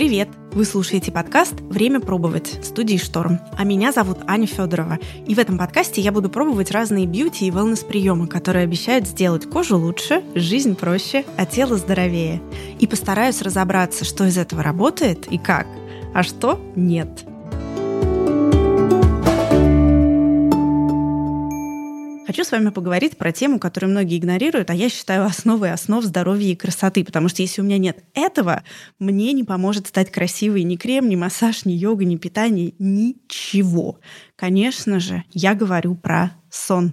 Привет! Вы слушаете подкаст «Время пробовать» в студии «Шторм». А меня зовут Аня Федорова. И в этом подкасте я буду пробовать разные бьюти и wellness-приемы, которые обещают сделать кожу лучше, жизнь проще, а тело здоровее. И постараюсь разобраться, что из этого работает и как, а что нет. Хочу с вами поговорить про тему, которую многие игнорируют, а я считаю основой основ здоровья и красоты, потому что если у меня нет этого, мне не поможет стать красивой ни крем, ни массаж, ни йога, ни питание, ничего. Конечно же, я говорю про сон.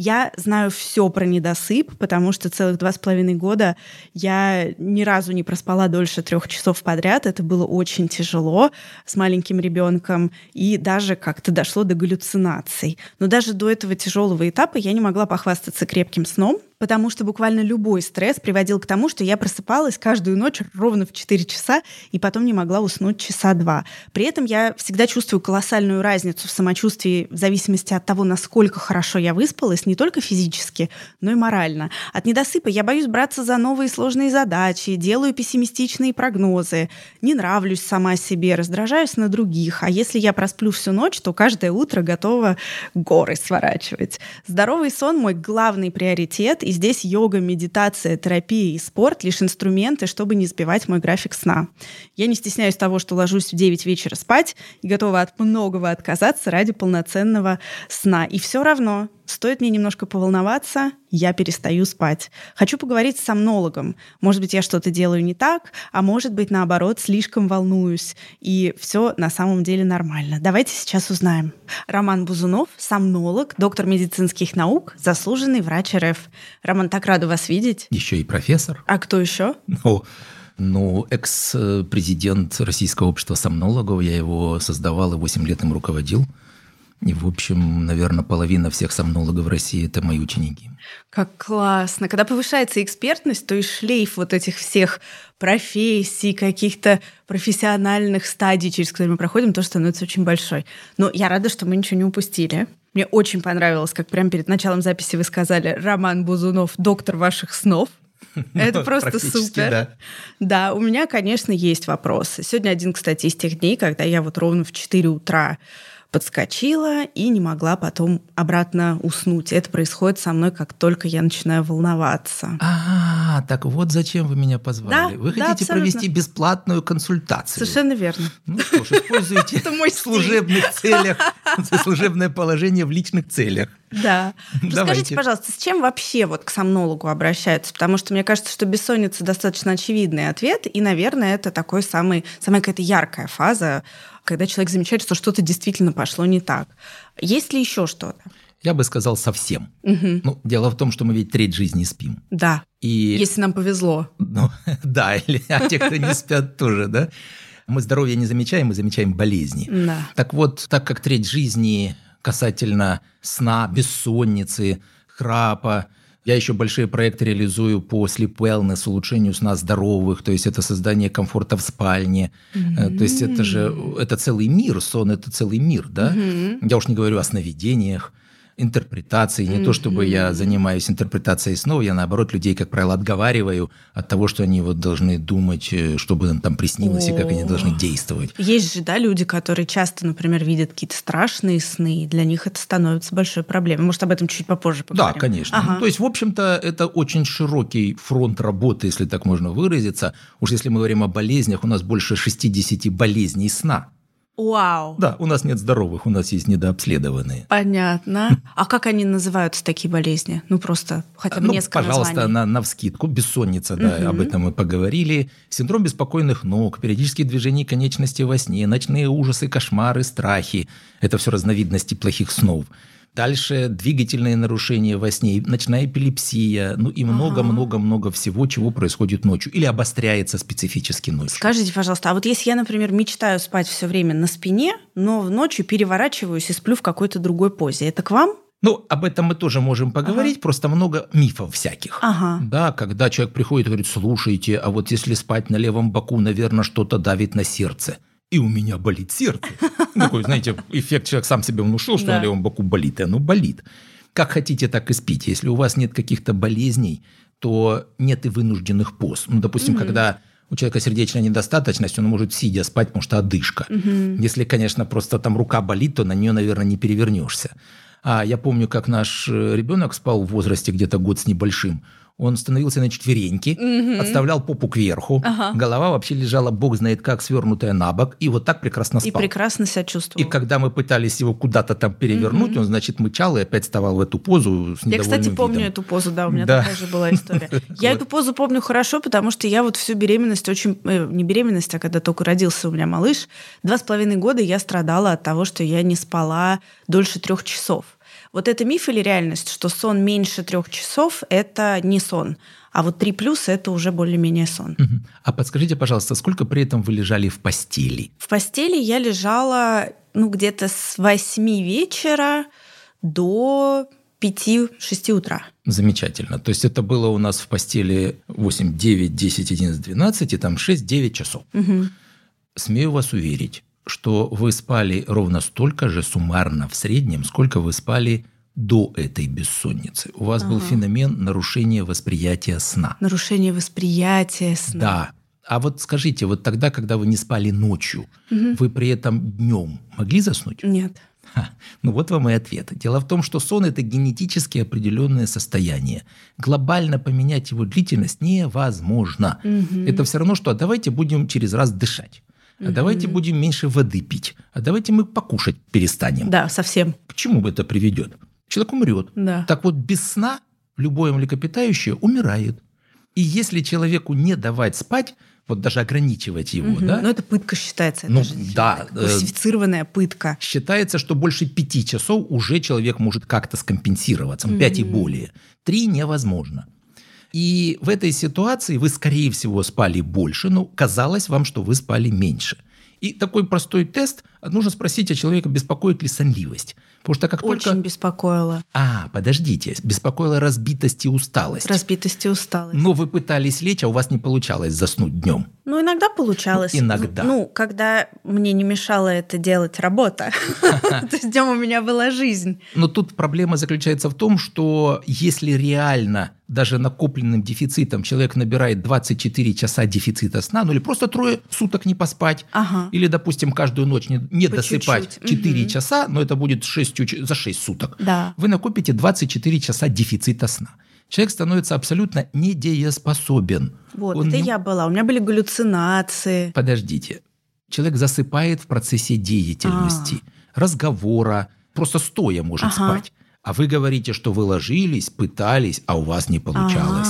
Я знаю все про недосып, потому что целых 2,5 года я ни разу не проспала дольше 3 часов подряд. Это было очень тяжело с маленьким ребенком и даже как-то дошло до галлюцинаций. Но даже до этого тяжелого этапа я не могла похвастаться крепким сном, потому что буквально любой стресс приводил к тому, что я просыпалась каждую ночь ровно в 4 часа и потом не могла уснуть часа 2. При этом я всегда чувствую колоссальную разницу в самочувствии в зависимости от того, насколько хорошо я выспалась, не только физически, но и морально. От недосыпа я боюсь браться за новые сложные задачи, делаю пессимистичные прогнозы, не нравлюсь сама себе, раздражаюсь на других. А если я просплю всю ночь, то каждое утро готова горы сворачивать. Здоровый сон – мой главный приоритет, и здесь йога, медитация, терапия и спорт – лишь инструменты, чтобы не сбивать мой график сна. Я не стесняюсь того, что ложусь в 9 вечера спать и готова от многого отказаться ради полноценного сна. И все равно, стоит мне немножко поволноваться, я перестаю спать. Хочу поговорить с сомнологом. Может быть, я что-то делаю не так, а может быть, наоборот, слишком волнуюсь. И все на самом деле нормально. Давайте сейчас узнаем. Роман Бузунов – сомнолог, доктор медицинских наук, заслуженный врач РФ. Роман, так рада вас видеть. Еще и профессор. А кто еще? Ну, экс-президент Российского общества сомнологов. Я его создавал и 8 лет им руководил. И, в общем, наверное, половина всех сомнологов России – это мои ученики. Как классно! Когда повышается экспертность, то и шлейф вот этих всех профессий, каких-то профессиональных стадий, через которые мы проходим, тоже становится очень большой. Но я рада, что мы ничего не упустили. Мне очень понравилось, как прямо перед началом записи вы сказали: «Роман Бузунов – доктор ваших снов». Это просто супер. Да, у меня, конечно, есть вопросы. Сегодня один, кстати, из тех дней, когда я вот ровно в 4 утра подскочила и не могла потом обратно уснуть. Это происходит со мной, как только я начинаю волноваться. А, так вот зачем вы меня позвали. Да, вы хотите провести бесплатную консультацию. Совершенно верно. Ну что ж, используйте в служебных целях, служебное положение в личных целях. Да. Расскажите, пожалуйста, с чем вообще вот к сомнологу обращаются? Потому что мне кажется, что бессонница – достаточно очевидный ответ, и, наверное, это такой самая какая-то яркая фаза, когда человек замечает, что что-то действительно пошло не так. Есть ли еще что-то? Я бы сказал, совсем. Угу. Ну, дело в том, что мы ведь треть жизни спим. Да, если нам повезло. Ну, да, или а те, кто не спят, тоже, да? Мы здоровье не замечаем, мы замечаем болезни. Да. Так вот, так как треть жизни касательно сна, бессонницы, храпа, я еще большие проекты реализую по sleep wellness, улучшению сна здоровых, то есть это создание комфорта в спальне. Mm-hmm. То есть это целый мир, сон – это целый мир, да? Mm-hmm. Я уж не говорю о сновидениях, интерпретации. Не mm-hmm. то, чтобы я занимаюсь интерпретацией снов, я, наоборот, людей, как правило, отговариваю от того, что они вот должны думать, что бы им там приснилось, и как они должны действовать. Есть же, да, люди, которые часто, например, видят какие-то страшные сны, и для них это становится большой проблемой. Может, об этом чуть попозже поговорим. Да, конечно. Ага. Ну, то есть, в общем-то, это очень широкий фронт работы, если так можно выразиться. Уж если мы говорим о болезнях, у нас больше 60 болезней сна. Вау. Да, у нас нет здоровых, у нас есть недообследованные. Понятно. А как они называются, такие болезни? Ну, просто хотя бы несколько названий. Пожалуйста, навскидку. Бессонница, да, об этом мы поговорили. Синдром беспокойных ног, периодические движения конечностей во сне, ночные ужасы, кошмары, страхи. Это все разновидности плохих снов. Дальше двигательные нарушения во сне, ночная эпилепсия, ну и много-много-много всего, чего происходит ночью или обостряется специфически ночью. Скажите, пожалуйста, а вот если я, например, мечтаю спать все время на спине, но в ночью переворачиваюсь и сплю в какой-то другой позе, это к вам? Ну, об этом мы тоже можем поговорить, просто много мифов всяких. Ага. Да, когда человек приходит и говорит: слушайте, а вот если спать на левом боку, наверное, что-то давит на сердце. И у меня болит сердце. Такой, знаете, эффект человек сам себе внушил, что на левом боку болит, и оно болит. Как хотите, так и спите. Если у вас нет каких-то болезней, то нет и вынужденных поз. Ну, допустим, когда У человека сердечная недостаточность, он может сидя спать, потому что одышка. Угу. Если, конечно, просто там рука болит, то на нее, наверное, не перевернешься. А я помню, как наш ребенок спал в возрасте где-то год с небольшим. Он становился на четвереньки, угу. отставлял попу кверху, ага. голова вообще лежала, бог знает как, свернутая на бок, и вот так прекрасно спал. И прекрасно себя чувствовал. И когда мы пытались его куда-то там перевернуть, угу. он, значит, мычал и опять вставал в эту позу с недовольным видом. Я, кстати, помню эту позу, да, у меня такая же была история. Я эту позу помню хорошо, потому что я вот всю беременность, очень не беременность, а когда только родился у меня малыш, 2,5 года я страдала от того, что я не спала дольше 3 часов. Вот это миф или реальность, что сон меньше 3 часов – это не сон, а вот 3+ – это уже более-менее сон. Угу. А подскажите, пожалуйста, сколько при этом вы лежали в постели? В постели я лежала где-то с 8 вечера до 5-6 утра. Замечательно. То есть это было у нас в постели 8, 9, 10, 11, 12, и там 6-9 часов. Угу. Смею вас уверить, что вы спали ровно столько же суммарно в среднем, сколько вы спали до этой бессонницы. У вас был феномен нарушения восприятия сна. Нарушение восприятия сна. Да. А вот скажите, вот тогда, когда вы не спали ночью, угу. вы при этом днем могли заснуть? Нет. Ну вот вам и ответ. Дело в том, что сон – это генетически определенное состояние. Глобально поменять его длительность невозможно. Угу. Это все равно, что давайте будем через раз дышать. А давайте будем меньше воды пить. А давайте мы покушать перестанем. Да, совсем. К чему это приведет? Человек умрет. Да. Так вот, без сна любое млекопитающее умирает. И если человеку не давать спать, вот даже ограничивать его, да? Ну, это пытка считается. Это же да. Классифицированная пытка. Считается, что больше 5 часов уже человек может как-то скомпенсироваться. 5 и более. 3 невозможно. И в этой ситуации вы, скорее всего, спали больше, но казалось вам, что вы спали меньше. И такой простой тест. Нужно спросить у человека, беспокоит ли сонливость. Потому что как очень только... беспокоило. Подождите. Беспокоило разбитость и усталость. Разбитость и усталость. Но вы пытались лечь, а у вас не получалось заснуть днем. Ну, иногда получалось. Иногда. Ну, когда мне не мешала это делать работа. То есть днем у меня была жизнь. Но тут проблема заключается в том, что если реально даже накопленным дефицитом человек набирает 24 часа дефицита сна, ну или просто 3 суток не поспать, или, допустим, каждую ночь не досыпать 4 часа, но это будет за 6 суток, да. вы накопите 24 часа дефицита сна. Человек становится абсолютно недееспособен. Вот, я была, у меня были галлюцинации. Подождите, человек засыпает в процессе деятельности, разговора, просто стоя может спать. А вы говорите, что вы ложились, пытались, а у вас не получалось.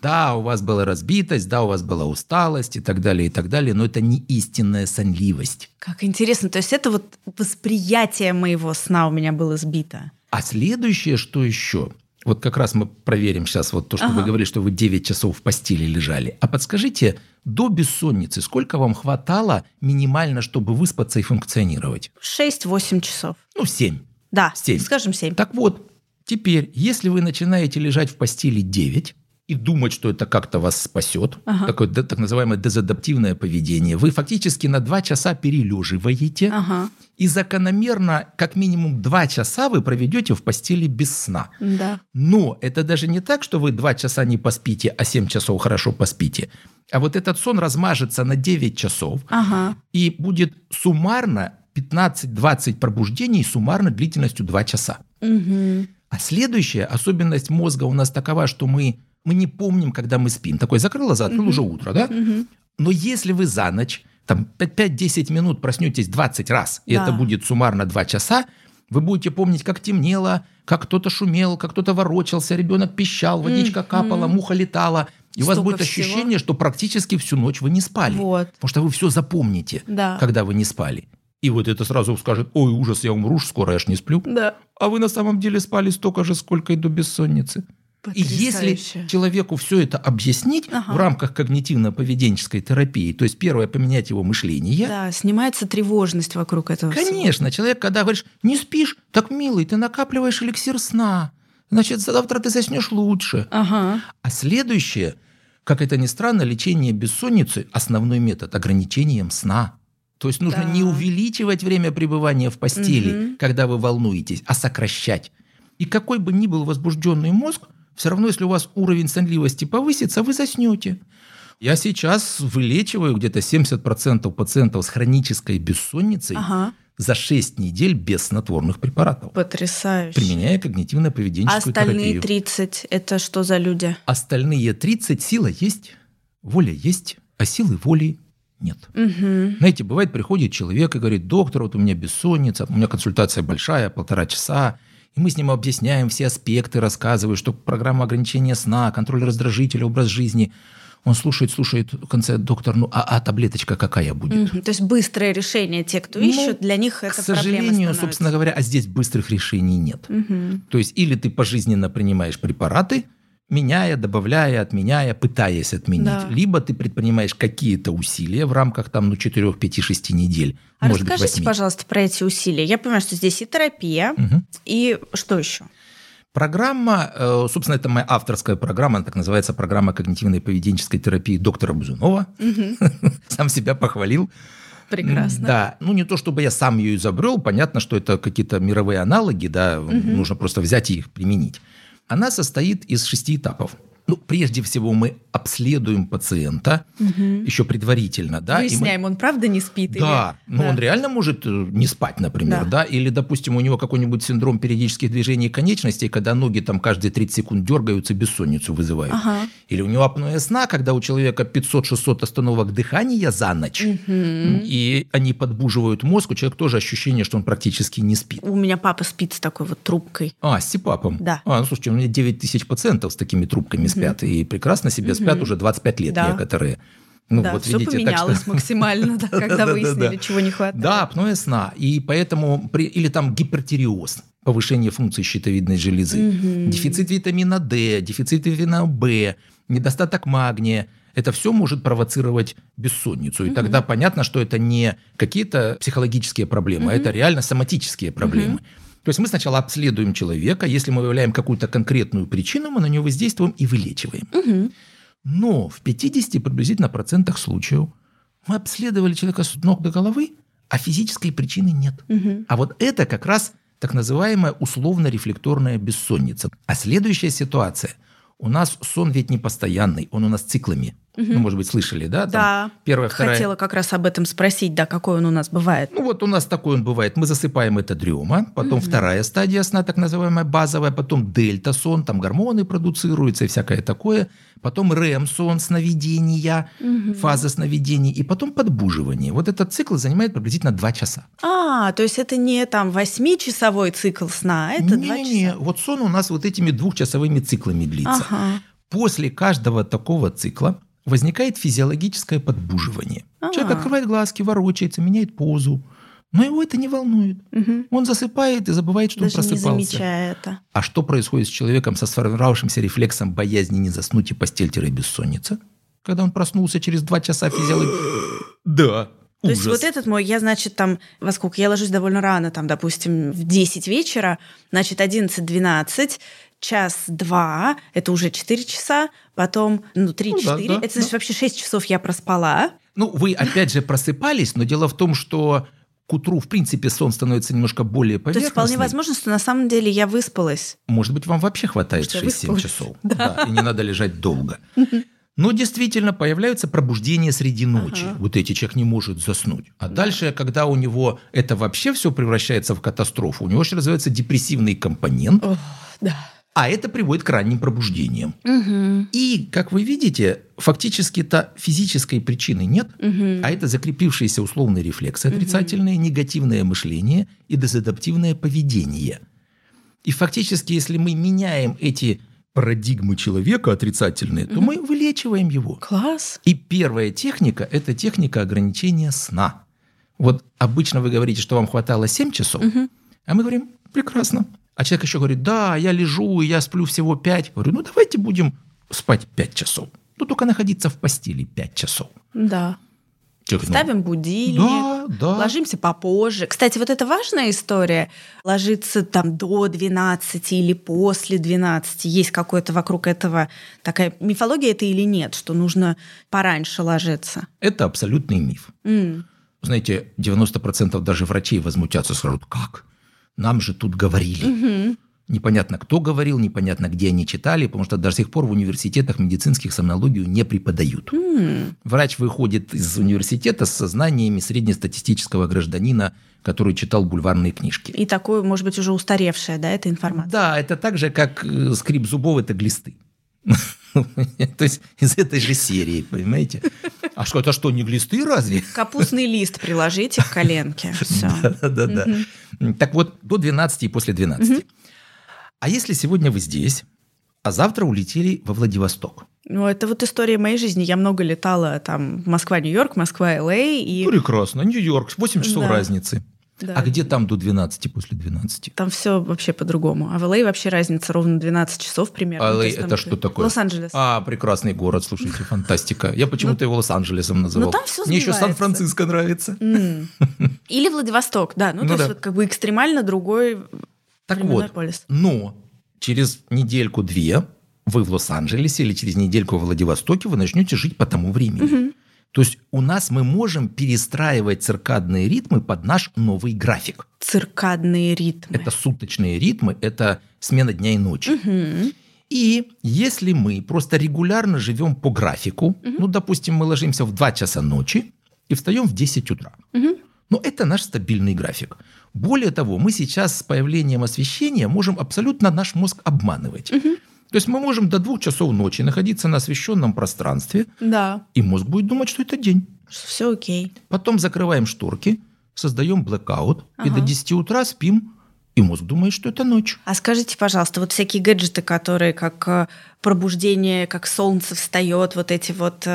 Да, у вас была разбитость, да, у вас была усталость и так далее, но это не истинная сонливость. Как интересно, то есть это вот восприятие моего сна у меня было сбито. А следующее, что еще? Вот как раз мы проверим сейчас вот то, что вы говорили, что вы 9 часов в постели лежали. А подскажите, до бессонницы сколько вам хватало минимально, чтобы выспаться и функционировать? 6-8 часов. 7. Да, 7. Скажем 7. Так вот, теперь, если вы начинаете лежать в постели 9 и думать, что это как-то вас спасет, такое так называемое дезадаптивное поведение, вы фактически на 2 часа перележиваете, и закономерно как минимум 2 часа вы проведете в постели без сна. Да. Но это даже не так, что вы 2 часа не поспите, а 7 часов хорошо поспите. А вот этот сон размажется на 9 часов и будет суммарно 15-20 пробуждений суммарно длительностью 2 часа. Угу. А следующая особенность мозга у нас такова, что мы не помним, когда мы спим. Такое закрыло-закрыл, уже утро, да? Угу. Но если вы за ночь, там 5-10 минут проснетесь 20 раз, и это будет суммарно 2 часа, вы будете помнить, как темнело, как кто-то шумел, как кто-то ворочался, ребенок пищал, водичка капала, муха летала. И у вас будет ощущение, что практически всю ночь вы не спали. Вот. Потому что вы все запомните, когда вы не спали. И вот это сразу скажет: ой, ужас, я умру, скоро я ж не сплю. Да. А вы на самом деле спали столько же, сколько и до бессонницы. Потрясающе. И если человеку все это объяснить в рамках когнитивно-поведенческой терапии, то есть первое, поменять его мышление. Да, снимается тревожность вокруг этого. Конечно, всего. Человек, когда говоришь, не спишь, так, милый, ты накапливаешь эликсир сна, значит, завтра ты заснешь лучше. А следующее, как это ни странно, лечение бессонницы, основной метод, ограничением сна. То есть нужно не увеличивать время пребывания в постели, когда вы волнуетесь, а сокращать. И какой бы ни был возбужденный мозг, все равно, если у вас уровень сонливости повысится, вы заснете. Я сейчас вылечиваю где-то 70% пациентов с хронической бессонницей, ага, за 6 недель без снотворных препаратов. Потрясающе. Применяя когнитивно-поведенческую терапию. А остальные 30 – это что за люди? Остальные 30 – сила есть, воля есть, а силы воли нет. Угу. Знаете, бывает, приходит человек и говорит: доктор, вот у меня бессонница, у меня консультация большая, 1,5 часа. И мы с ним объясняем все аспекты, рассказываем, что программа ограничения сна, контроль раздражителя, образ жизни. Он слушает в конце: доктор, ну а таблеточка какая будет? Угу. То есть быстрое решение, те, кто ищут, для них это проблема становится. К сожалению, собственно говоря, а здесь быстрых решений нет. Угу. То есть или ты пожизненно принимаешь препараты, меняя, добавляя, отменяя, пытаясь отменить. Да. Либо ты предпринимаешь какие-то усилия в рамках 4, 5, 6 недель. А может расскажите, быть, 8. Пожалуйста, про эти усилия. Я понимаю, что здесь и терапия, угу, и что еще? Программа, собственно, это моя авторская программа, она так называется, программа когнитивной поведенческой терапии доктора Бузунова. Угу. Сам себя похвалил. Прекрасно. Да, ну не то чтобы я сам ее изобрел, понятно, что это какие-то мировые аналоги, да, угу, нужно просто взять и их применить. Она состоит из 6 этапов. Ну, прежде всего, мы обследуем пациента, угу, еще предварительно, да. Выясняем, он правда не спит? Да, или... ну да, он реально может не спать, например, да. Или, допустим, у него какой-нибудь синдром периодических движений конечностей, когда ноги там каждые 30 секунд дергаются, бессонницу вызывают. Ага. Или у него апноэ сна, когда у человека 500-600 остановок дыхания за ночь, угу, и они подбуживают мозг, у человека тоже ощущение, что он практически не спит. У меня папа спит с такой вот трубкой. А, с CPAP-ом? Да. А, ну, слушайте, у меня 9000 пациентов с такими трубками спят, и прекрасно себе спят уже 25 лет, да, некоторые. Ну, да, вот, все видите, поменялось так, что... максимально, да, когда выяснили, чего не хватает. Да, апноэ сна. И поэтому, или там гипертиреоз, повышение функции щитовидной железы, дефицит витамина D, дефицит витамина В, недостаток магния. Это все может провоцировать бессонницу. И тогда понятно, что это не какие-то психологические проблемы, а это реально соматические проблемы. То есть мы сначала обследуем человека, если мы выявляем какую-то конкретную причину, мы на нее воздействуем и вылечиваем. Угу. Но в 50 приблизительно процентах случаев мы обследовали человека с ног до головы, а физической причины нет. Угу. А вот это как раз так называемая условно-рефлекторная бессонница. А следующая ситуация. У нас сон ведь не постоянный, он у нас циклами. Угу. Ну, может быть, слышали, да? Там да, первая, вторая... хотела как раз об этом спросить, да, какой он у нас бывает. Ну, вот у нас такой он бывает. Мы засыпаем, это дрема, потом вторая стадия сна, так называемая базовая, потом дельта-сон, там гормоны продуцируются и всякое такое, потом РЭМ-сон, сновидения, фаза сновидений, и потом подбуживание. Вот этот цикл занимает приблизительно 2 часа. А, то есть это не там 8-часовой цикл сна, а это 2 часа? Не, вот сон у нас вот этими 2-часовыми циклами длится. Ага. После каждого такого цикла возникает физиологическое подбуживание. А-а-а. Человек открывает глазки, ворочается, меняет позу, но его это не волнует. Угу. Он засыпает и забывает, что даже он просыпался. Даже не замечая это. А что происходит с человеком со сформировавшимся рефлексом боязни не заснуть и постель-бессонница? Когда он проснулся через 2 часа физиологии... Да. То ужас. Есть вот этот мой, я, значит, там, во сколько, я ложусь довольно рано, там, допустим, в 10 вечера, значит, 11-12, 1-2, это уже 4 часа, потом, 3-4, это, значит, вообще 6 часов я проспала. Ну, вы, опять же, просыпались, но дело в том, что к утру, в принципе, сон становится немножко более поверхностным. То есть вполне возможно, что на самом деле я выспалась. Может быть, вам вообще хватает 6-7 часов, да, и не надо лежать долго. Но действительно появляются пробуждения среди ночи. Ага. Вот эти человек не может заснуть. А дальше, когда у него это вообще все превращается в катастрофу, у него еще развивается депрессивный компонент. Ох, да. А это приводит к ранним пробуждениям. Угу. И, как вы видите, фактически-то физической причины нет, а это закрепившиеся условные рефлексы, отрицательные, негативное мышление и дезадаптивное поведение. И фактически, если мы меняем эти парадигмы человека отрицательные, то мы вылечиваем его. Класс. И первая техника – это техника ограничения сна. Вот обычно вы говорите, что вам хватало 7 часов, а мы говорим: прекрасно. А человек еще говорит: да, я лежу, я сплю всего 5. Я говорю: ну давайте будем спать 5 часов. Ну только находиться в постели 5 часов. Да. Ставим будильник, ложимся попозже. Кстати, вот это важная история. Ложиться там до 12 или после 12. Есть какое-то вокруг этого такая мифология, это или нет, что нужно пораньше ложиться? Это абсолютный миф. Знаете, 90% даже врачей возмутятся, скажут: как? Нам же тут говорили. Непонятно, кто говорил, непонятно, где они читали, потому что до сих пор в университетах медицинских сомнологию не преподают. Врач выходит из университета с знаниями среднестатистического гражданина, который читал бульварные книжки. И такое, может быть, уже устаревшая, да, эта информация? Да, это так же, как скрип зубов – это глисты. То есть из этой же серии, понимаете? А что, это что, не глисты разве? Капустный лист приложите к коленке. Да-да-да. Так вот, до 12 и после 12. А если сегодня вы здесь, а завтра улетели во Владивосток? Ну, это вот история моей жизни. Я много летала там Москва-Нью-Йорк, Москва-ЛА. И... Прекрасно. Нью-Йорк, 8 часов разницы. Да. А где там до 12 после 12? Там все вообще по-другому. А в Л.А. вообще разница ровно 12 часов примерно. Л.А. это что такое? Лос-Анджелес. А, прекрасный город, слушайте, фантастика. Я почему-то его Лос-Анджелесом называл. Ну, там все сбивается. Мне еще Сан-Франциско нравится. Или Владивосток, да. Ну, то есть вот как бы экстремально другой... Так вот, но через недельку-две вы в Лос-Анджелесе или через недельку в Владивостоке вы начнете жить по тому времени. Угу. То есть у нас мы можем перестраивать циркадные ритмы под наш новый график. Циркадные ритмы. Это суточные ритмы, это смена дня и ночи. Угу. И если мы просто регулярно живем по графику, угу. ну, допустим, мы ложимся в 2 часа ночи и встаем в 10 утра. Угу. Но это наш стабильный график. Более того, мы сейчас с появлением освещения можем абсолютно наш мозг обманывать. Угу. То есть мы можем до 2 часов ночи находиться на освещенном пространстве, да. и мозг будет думать, что это день. Все окей. Потом закрываем шторки, создаем блэкаут, ага. и до 10 утра спим, и мозг думает, что это ночь. А скажите, пожалуйста, вот всякие гаджеты, которые как пробуждение, как солнце встает, вот эти вот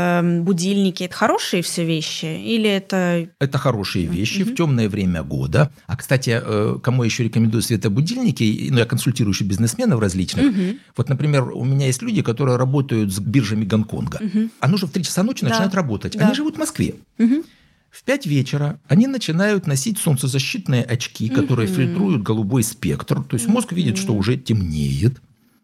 будильники, это хорошие все вещи? Или это... Это хорошие вещи в темное время года. А, кстати, кому я еще рекомендую светобудильники, ну, я консультирую еще бизнесменов различных. Вот, например, у меня есть люди, которые работают с биржами Гонконга. Они уже в 3 часа ночи начинают работать. Да. Они живут в Москве. В 5 вечера они начинают носить солнцезащитные очки, которые фильтруют голубой спектр. То есть мозг видит, что уже темнеет.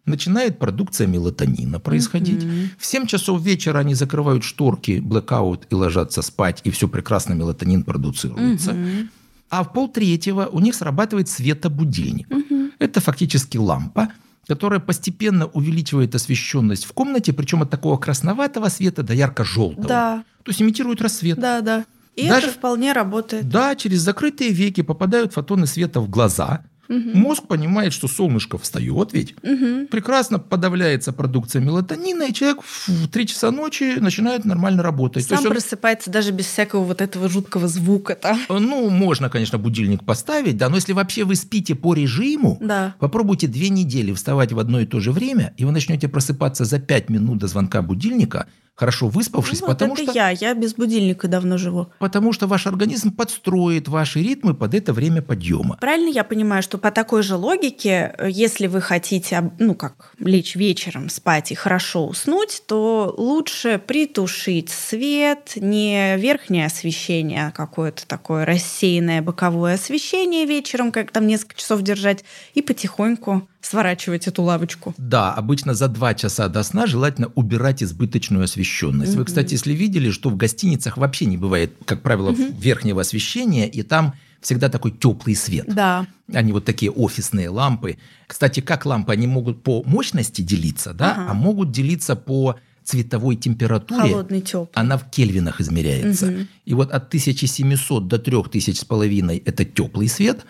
Начинает продукция мелатонина происходить. В 7 часов вечера они закрывают шторки, блэкаут и ложатся спать, и все прекрасно, мелатонин продуцируется. А в 2:30 у них срабатывает светобудильник. Это фактически лампа, которая постепенно увеличивает освещенность в комнате, причем от такого красноватого света до ярко-желтого. Да. То есть имитирует рассвет. Да, да. И даже, это вполне работает. Да, через закрытые веки попадают фотоны света в глаза. Мозг понимает, что солнышко встает, ведь прекрасно подавляется продукция мелатонина, и человек в 3 часа ночи начинает нормально работать. Сам просыпается даже без всякого вот этого жуткого звука. Ну, можно, конечно, будильник поставить, да, но если вообще вы спите по режиму, да. попробуйте 2 недели вставать в одно и то же время, и вы начнете просыпаться за 5 минут до звонка будильника, хорошо выспавшись, ну, потому вот это что... Я без будильника давно живу. Потому что ваш организм подстроит ваши ритмы под это время подъема. Правильно я понимаю, что по такой же логике, если вы хотите, ну как, лечь вечером спать и хорошо уснуть, то лучше притушить свет, не верхнее освещение, а какое-то такое рассеянное боковое освещение вечером, как там несколько часов держать, и потихоньку сворачивать эту лавочку. Да, обычно за 2 часа до сна желательно убирать избыточную освещенность. Вы, кстати, если видели, что в гостиницах вообще не бывает, как правило, верхнего освещения, и там всегда такой теплый свет. Да. Они вот такие офисные лампы. Кстати, как лампы, они могут по мощности делиться, да, а могут делиться по цветовой температуре. Холодный, теплый. Она в кельвинах измеряется. И вот от 1700 до 3500 это теплый свет,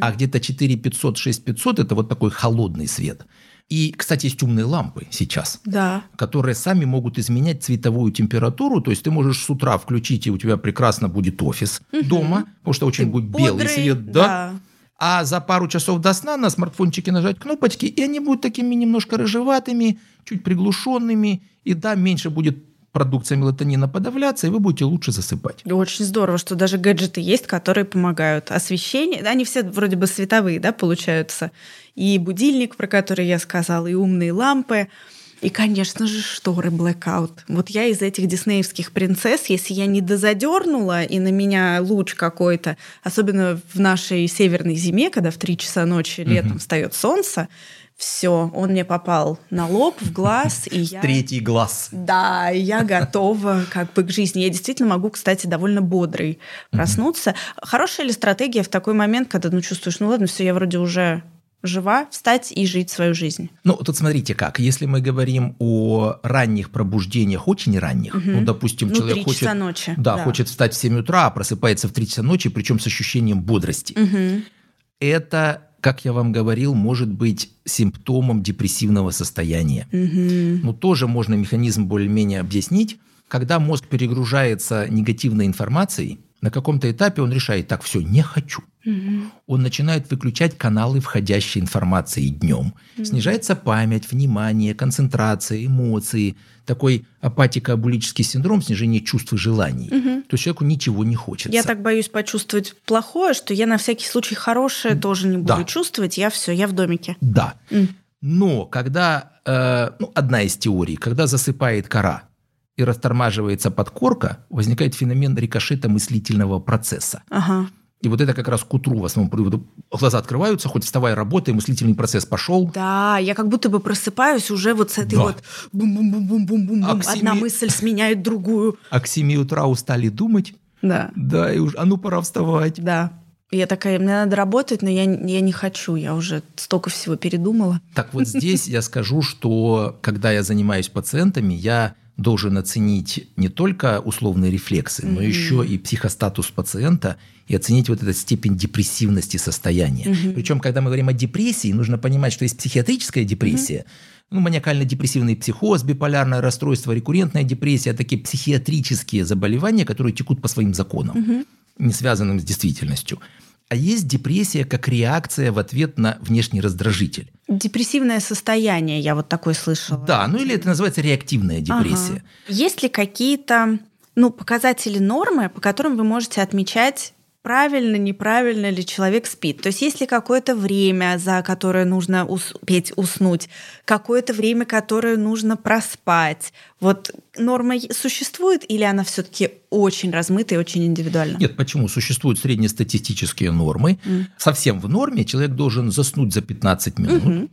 а где-то 4500-6500 это вот такой холодный свет. И, кстати, есть умные лампы сейчас, да. которые сами могут изменять цветовую температуру. То есть ты можешь с утра включить, и у тебя прекрасно будет офис дома, потому что очень ты будет бодрый, белый свет. Да. да. А за пару часов до сна на смартфончике нажать кнопочки, и они будут такими немножко рыжеватыми, чуть приглушенными, и да, меньше будет продукция мелатонина подавляться, и вы будете лучше засыпать. Очень здорово, что даже гаджеты есть, которые помогают. Освещение, они все вроде бы световые, да, получаются. И будильник, про который я сказала, и умные лампы, и, конечно же, шторы блэкаут. Вот я из этих диснеевских принцесс, если я не дозадернула, и на меня луч какой-то, особенно в нашей северной зиме, когда в 3 часа ночи летом встает солнце, все, он мне попал на лоб, в глаз, и я... Третий глаз. Да, я готова как бы к жизни. Я действительно могу, кстати, довольно бодрой проснуться. Хорошая ли стратегия в такой момент, когда, ну, чувствуешь, ну, ладно, все, я вроде уже жива, встать и жить свою жизнь. Ну, тут смотрите как. Если мы говорим о ранних пробуждениях, очень ранних, ну, допустим, человек хочет... 3 часа ночи. Да, хочет встать в 7 утра, а просыпается в 3 часа ночи, причем с ощущением бодрости. Это, как я вам говорил, может быть симптомом депрессивного состояния. Ну, тоже можно механизм более-менее объяснить. Когда мозг перегружается негативной информацией, на каком-то этапе он решает: так, все, не хочу. Он начинает выключать каналы входящей информации днем. Снижается память, внимание, концентрация, эмоции. Такой апатико-абулический синдром, снижение чувств и желаний. То есть человеку ничего не хочется. Я так боюсь почувствовать плохое, что я на всякий случай хорошее тоже не буду чувствовать. Я все, я в домике. Да. Но когда, одна из теорий, когда засыпает кора и растормаживается подкорка, возникает феномен рикошета мыслительного процесса. И вот это как раз к утру в основном. Глаза открываются, хоть вставай, работай, мыслительный процесс пошел. Да, я как будто бы просыпаюсь уже вот с этой вот бум-бум-бум-бум-бум-бум. Одна мысль сменяет другую. А к 7 утра устали думать. Да. Да, и уже, а ну пора вставать. Да. Я такая, мне надо работать, но я не хочу, я уже столько всего передумала. Так вот здесь я скажу, что когда я занимаюсь пациентами, я должен оценить не только условные рефлексы, но еще и психостатус пациента и оценить вот эту степень депрессивности состояния. Причем, когда мы говорим о депрессии, нужно понимать, что есть психиатрическая депрессия, ну, маниакально-депрессивный психоз, биполярное расстройство, рекуррентная депрессия, такие психиатрические заболевания, которые текут по своим законам, не связанным с действительностью. А есть депрессия как реакция в ответ на внешний раздражитель. Депрессивное состояние, я вот такое слышала. Да, ну или это называется реактивная депрессия. Есть ли какие-то, показатели нормы, по которым вы можете отмечать, правильно, неправильно ли человек спит? То есть есть ли какое-то время, за которое нужно успеть уснуть, какое-то время, которое нужно проспать? Вот норма существует или она все-таки очень размыта и очень индивидуальна? Нет, почему? Существуют среднестатистические нормы. Совсем в норме человек должен заснуть за 15 минут.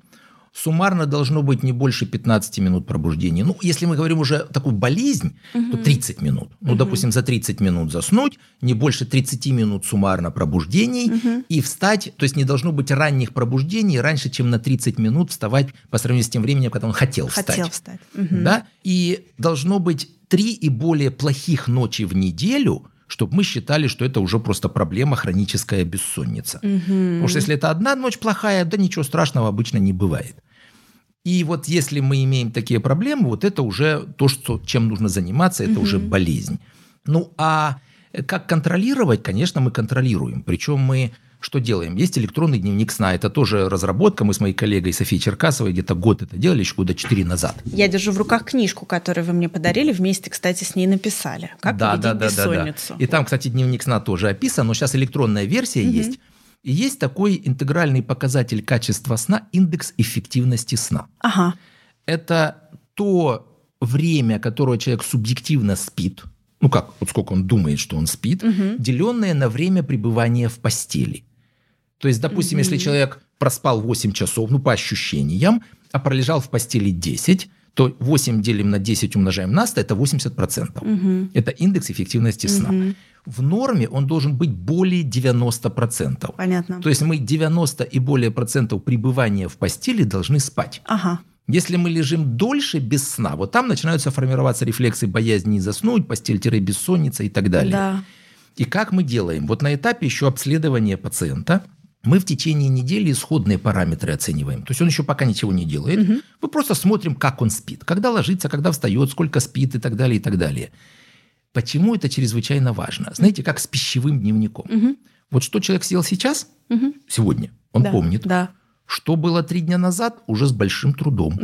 Суммарно должно быть не больше 15 минут пробуждения. Ну, если мы говорим уже такую болезнь, то 30 минут. Ну, допустим, за 30 минут заснуть, не больше 30 минут суммарно пробуждений и встать. То есть не должно быть ранних пробуждений раньше, чем на 30 минут вставать по сравнению с тем временем, когда он хотел встать. Да? И должно быть 3 и более плохих ночи в неделю, чтобы мы считали, что это уже просто проблема, хроническая бессонница. Потому что если это одна ночь плохая, да ничего страшного обычно не бывает. И вот если мы имеем такие проблемы, вот это уже то, чем нужно заниматься, это уже болезнь. Ну, а как контролировать? Конечно, мы контролируем. Причем мы что делаем? Есть электронный дневник сна. Это тоже разработка. Мы с моей коллегой Софией Черкасовой где-то год это делали, еще года 4 назад. Я держу в руках книжку, которую вы мне подарили. Вместе, кстати, с ней написали. Как победить бессонницу. И там, кстати, дневник сна тоже описан. Но сейчас электронная версия есть. И есть такой интегральный показатель качества сна – индекс эффективности сна. Это то время, которое человек субъективно спит, вот сколько он думает, что он спит, деленное на время пребывания в постели. То есть, допустим, если человек проспал 8 часов, по ощущениям, а пролежал в постели 10, то 8 делим на 10 умножаем на 100 – это 80%. Это индекс эффективности сна. В норме он должен быть более 90%. Понятно. То есть мы 90 и более процентов пребывания в постели должны спать. Если мы лежим дольше без сна, вот там начинаются формироваться рефлексы боязни заснуть, постель-бессонница и так далее. Да. И как мы делаем? Вот на этапе еще обследования пациента мы в течение недели исходные параметры оцениваем. То есть он еще пока ничего не делает. Мы просто смотрим, как он спит, когда ложится, когда встает, сколько спит и так далее, и так далее. Почему это чрезвычайно важно? Знаете, как с пищевым дневником. Вот что человек съел сейчас, сегодня, он помнит. Что было 3 дня назад, уже с большим трудом.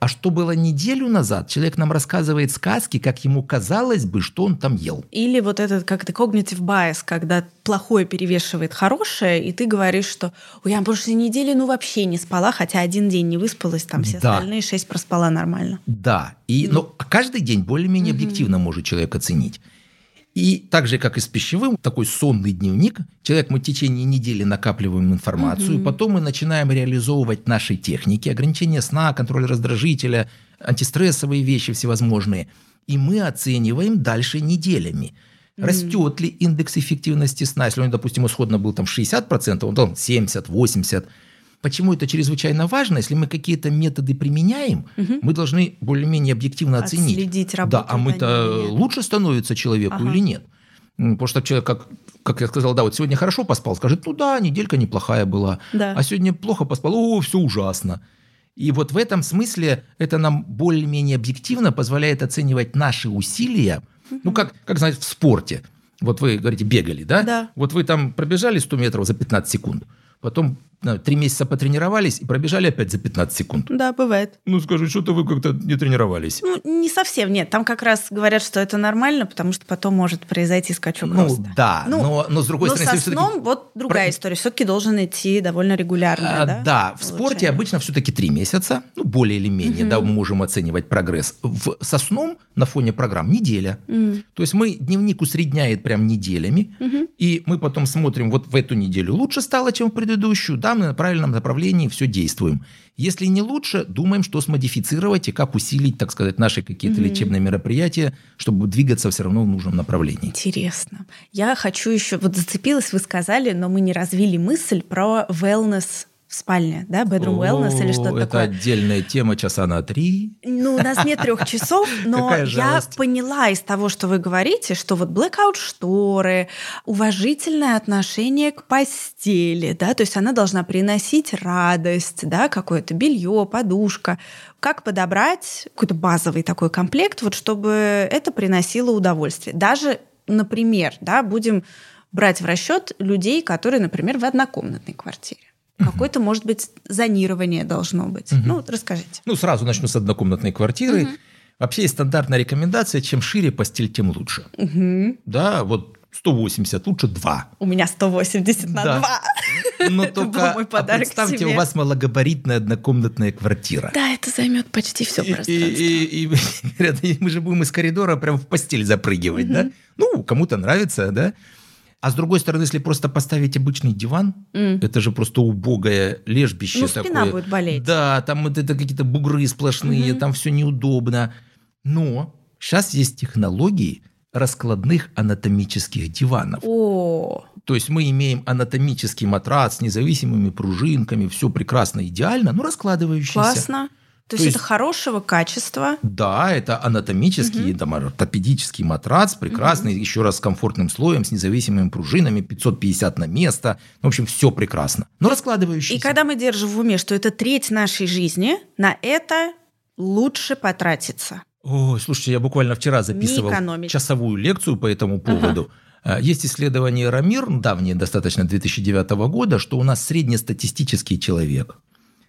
А что было неделю назад, человек нам рассказывает сказки, как ему казалось бы, что он там ел. Или вот этот как-то cognitive bias, когда плохое перевешивает хорошее, и ты говоришь, что я больше недели вообще не спала, хотя 1 день не выспалась, там все остальные 6 проспала нормально. Да, и, но каждый день более-менее объективно может человек оценить. И так же, как и с пищевым, такой сонный дневник. Мы в течение недели накапливаем информацию, потом мы начинаем реализовывать наши техники, ограничения сна, контроль раздражителя, антистрессовые вещи всевозможные. И мы оцениваем дальше неделями. Растет ли индекс эффективности сна? Если он, допустим, исходно был 60%, он там 70-80%. Почему это чрезвычайно важно? Если мы какие-то методы применяем, угу. мы должны более-менее объективно оценить. Отследить работу. Да, а мы-то лучше становится человеку ага. или нет? Потому что человек, как я сказал, да, вот сегодня хорошо поспал, скажет, ну да, неделька неплохая была. Да. А сегодня плохо поспал, о, все ужасно. И вот в этом смысле это нам более-менее объективно позволяет оценивать наши усилия. Угу. Ну, как знаете, в спорте. Вот вы, говорите, бегали, да? Да. Вот вы там пробежали 100 метров за 15 секунд, потом 3 месяца потренировались и пробежали опять за 15 секунд. Да, бывает. Ну, скажи, что-то вы как-то не тренировались. Ну, не совсем, нет. Там как раз говорят, что это нормально, потому что потом может произойти скачок роста. Ну, да. Но с другой стороны... со сном вот другая история. Все-таки должен идти довольно регулярно, да? Да. В спорте обычно все-таки 3 месяца, ну, более или менее, да, мы можем оценивать прогресс. Со сном на фоне программ неделя. То есть мы дневник усредняет прям неделями, и мы потом смотрим, вот в эту неделю лучше стало, чем в предыдущую, да, мы на правильном направлении все действуем. Если не лучше, думаем, что смодифицировать и как усилить, так сказать, наши какие-то лечебные мероприятия, чтобы двигаться все равно в нужном направлении. Интересно. Я хочу еще... Вот зацепилась, вы сказали, но мы не развили мысль про wellness в спальне, да, bedroom wellness или что-то это такое. Это отдельная тема, часа на 3. Ну, у нас нет 3 часов, но я поняла из того, что вы говорите, что вот blackout-шторы, уважительное отношение к постели, да, то есть она должна приносить радость, да, какое-то белье, подушка. Как подобрать какой-то базовый такой комплект, вот чтобы это приносило удовольствие. Даже, например, да, будем брать в расчет людей, которые, например, в однокомнатной квартире. Какое-то, может быть, зонирование должно быть. Ну, вот расскажите. Ну, сразу начну с однокомнатной квартиры. Вообще есть стандартная рекомендация, чем шире постель, тем лучше. Да, вот 180, лучше 2. У меня 180 на 2. Но это только был мой подарок представьте, себе. У вас малогабаритная однокомнатная квартира. Да, это займет почти все пространство. И мы же будем из коридора прям в постель запрыгивать, да? Ну, кому-то нравится, да? А с другой стороны, если просто поставить обычный диван, это же просто убогое лежбище такое. Ну, спина такое. Будет болеть. Да, там это какие-то бугры сплошные, там все неудобно. Но сейчас есть технологии раскладных анатомических диванов. О. То есть мы имеем анатомический матрас с независимыми пружинками, все прекрасно, идеально, но раскладывающийся. Классно. То есть это хорошего качества. Да, это анатомический, там, ортопедический матрац, прекрасный, еще раз с комфортным слоем, с независимыми пружинами, 550 на место. В общем, все прекрасно. Но раскладывающийся. И когда мы держим в уме, что это треть нашей жизни, на это лучше потратиться. Ой, слушайте, я буквально вчера записывал часовую лекцию по этому поводу. Есть исследование РАМИР, давнее достаточно, 2009 года, что у нас среднестатистический человек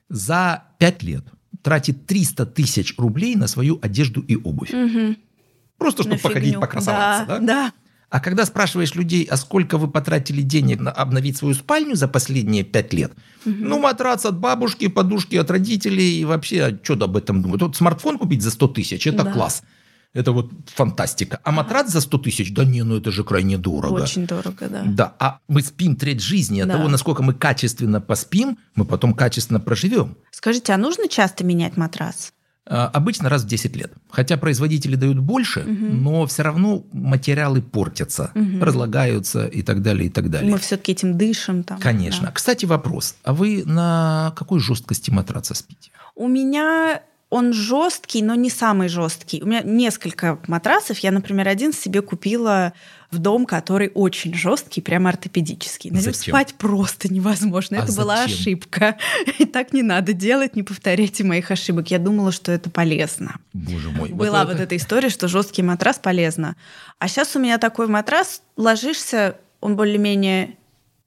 за 5 лет тратит 300 тысяч рублей на свою одежду и обувь. Просто, чтобы походить, покрасоваться. Да. А когда спрашиваешь людей, а сколько вы потратили денег на обновить свою спальню за последние 5 лет? Ну, матрац от бабушки, подушки от родителей, и вообще, что об этом думать? Вот смартфон купить за 100 тысяч – это класс. Это вот фантастика. А матрац за 100 тысяч? Да не, ну это же крайне дорого. Очень дорого, да. Да, а мы спим треть жизни. От того, насколько мы качественно поспим, мы потом качественно проживем. Скажите, а нужно часто менять матрас? Обычно раз в 10 лет. Хотя производители дают больше, но все равно материалы портятся, разлагаются и так далее, и так далее. Мы все-таки этим дышим. Там, конечно. Да. Кстати, вопрос. А вы на какой жесткости матраца спите? У меня... Он жесткий, но не самый жесткий. У меня несколько матрасов. Я, например, один себе купила в дом, который очень жесткий, прямо ортопедический. На нем спать просто невозможно. Это была ошибка. И так не надо делать, не повторяйте моих ошибок. Я думала, что это полезно. Боже мой. Была вот эта история, что жесткий матрас полезно. А сейчас у меня такой матрас. Ложишься, он более-менее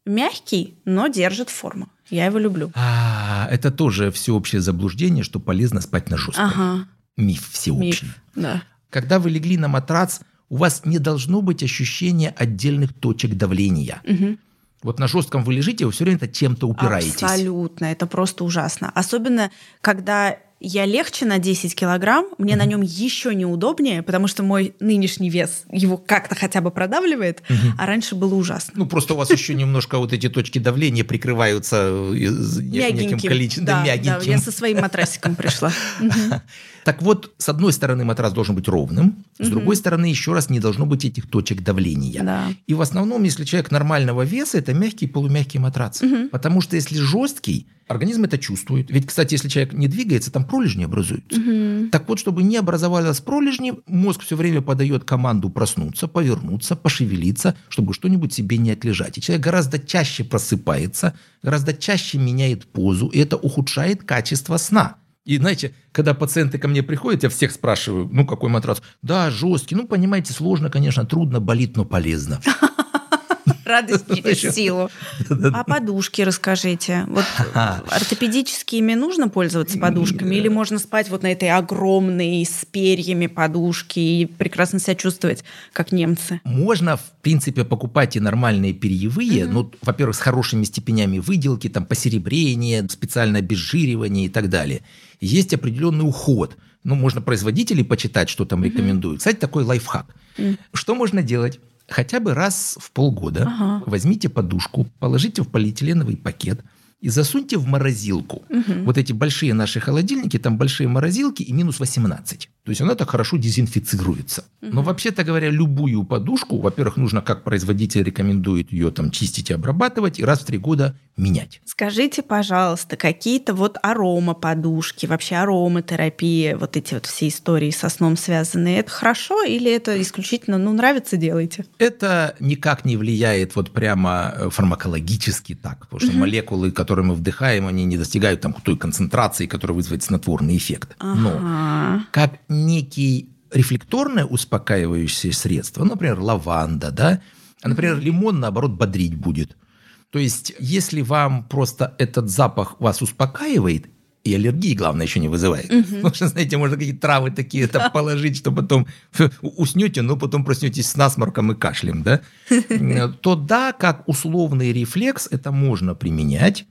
мягкий, но держит форму. Я его люблю. Это тоже всеобщее заблуждение, что полезно спать на жестком. Миф всеобщий. Миф, да. Когда вы легли на матрац, у вас не должно быть ощущения отдельных точек давления. Вот на жестком вы лежите, вы все время чем-то упираетесь. Абсолютно, это просто ужасно. Особенно, когда я легче на 10 килограмм, мне на нем еще неудобнее, потому что мой нынешний вес его как-то хотя бы продавливает, а раньше было ужасно. Ну, просто у вас еще немножко вот эти точки давления прикрываются неким количеством. Да, я со своим матрасиком пришла. Так вот, с одной стороны матрас должен быть ровным, с другой стороны еще раз не должно быть этих точек давления. И в основном, если человек нормального веса, это мягкий и полумягкий матрац. Потому что если жесткий, Организм это чувствует. Ведь, кстати, если человек не двигается, там пролежни образуются. Угу. Так вот, чтобы не образовалось пролежни, мозг все время подает команду проснуться, повернуться, пошевелиться, чтобы что-нибудь себе не отлежать. И человек гораздо чаще просыпается, гораздо чаще меняет позу, и это ухудшает качество сна. И, знаете, когда пациенты ко мне приходят, я всех спрашиваю, ну, какой матрас? Да, жесткий. Ну, понимаете, сложно, конечно, трудно, болит, но полезно. Радость через силу. А подушки расскажите. Вот ортопедическими нужно пользоваться подушками? Или можно спать вот на этой огромной с перьями подушки и прекрасно себя чувствовать, как немцы? Можно, в принципе, покупать и нормальные перьевые, но, во-первых, с хорошими степенями выделки, там, посеребрение, специальное обезжиривание и так далее. Есть определенный уход. Ну, можно производителей почитать, что там рекомендуют. Кстати, такой лайфхак. Что можно делать? Хотя бы раз в полгода возьмите подушку, положите в полиэтиленовый пакет и засуньте в морозилку. Вот эти большие наши холодильники, там большие морозилки и минус 18. То есть она так хорошо дезинфицируется. Но вообще-то говоря, любую подушку, во-первых, нужно, как производитель рекомендует, ее там чистить и обрабатывать, и раз в 3 года менять. Скажите, пожалуйста, какие-то вот аромаподушки, вообще ароматерапия, вот эти вот все истории со сном связанные, это хорошо или это исключительно, ну, нравится, делайте? Это никак не влияет вот прямо фармакологически так, потому что молекулы, которые мы вдыхаем, они не достигают там той концентрации, которая вызывает снотворный эффект. Но как некие рефлекторные успокаивающие средства, например, лаванда, да, а, например, лимон, наоборот, бодрить будет. То есть, если вам просто этот запах вас успокаивает, и аллергии, главное, еще не вызывает. Потому что, знаете, можно какие-то травы такие там положить, что потом уснете, но потом проснетесь с насморком и кашлем, да? То да, как условный рефлекс это можно применять,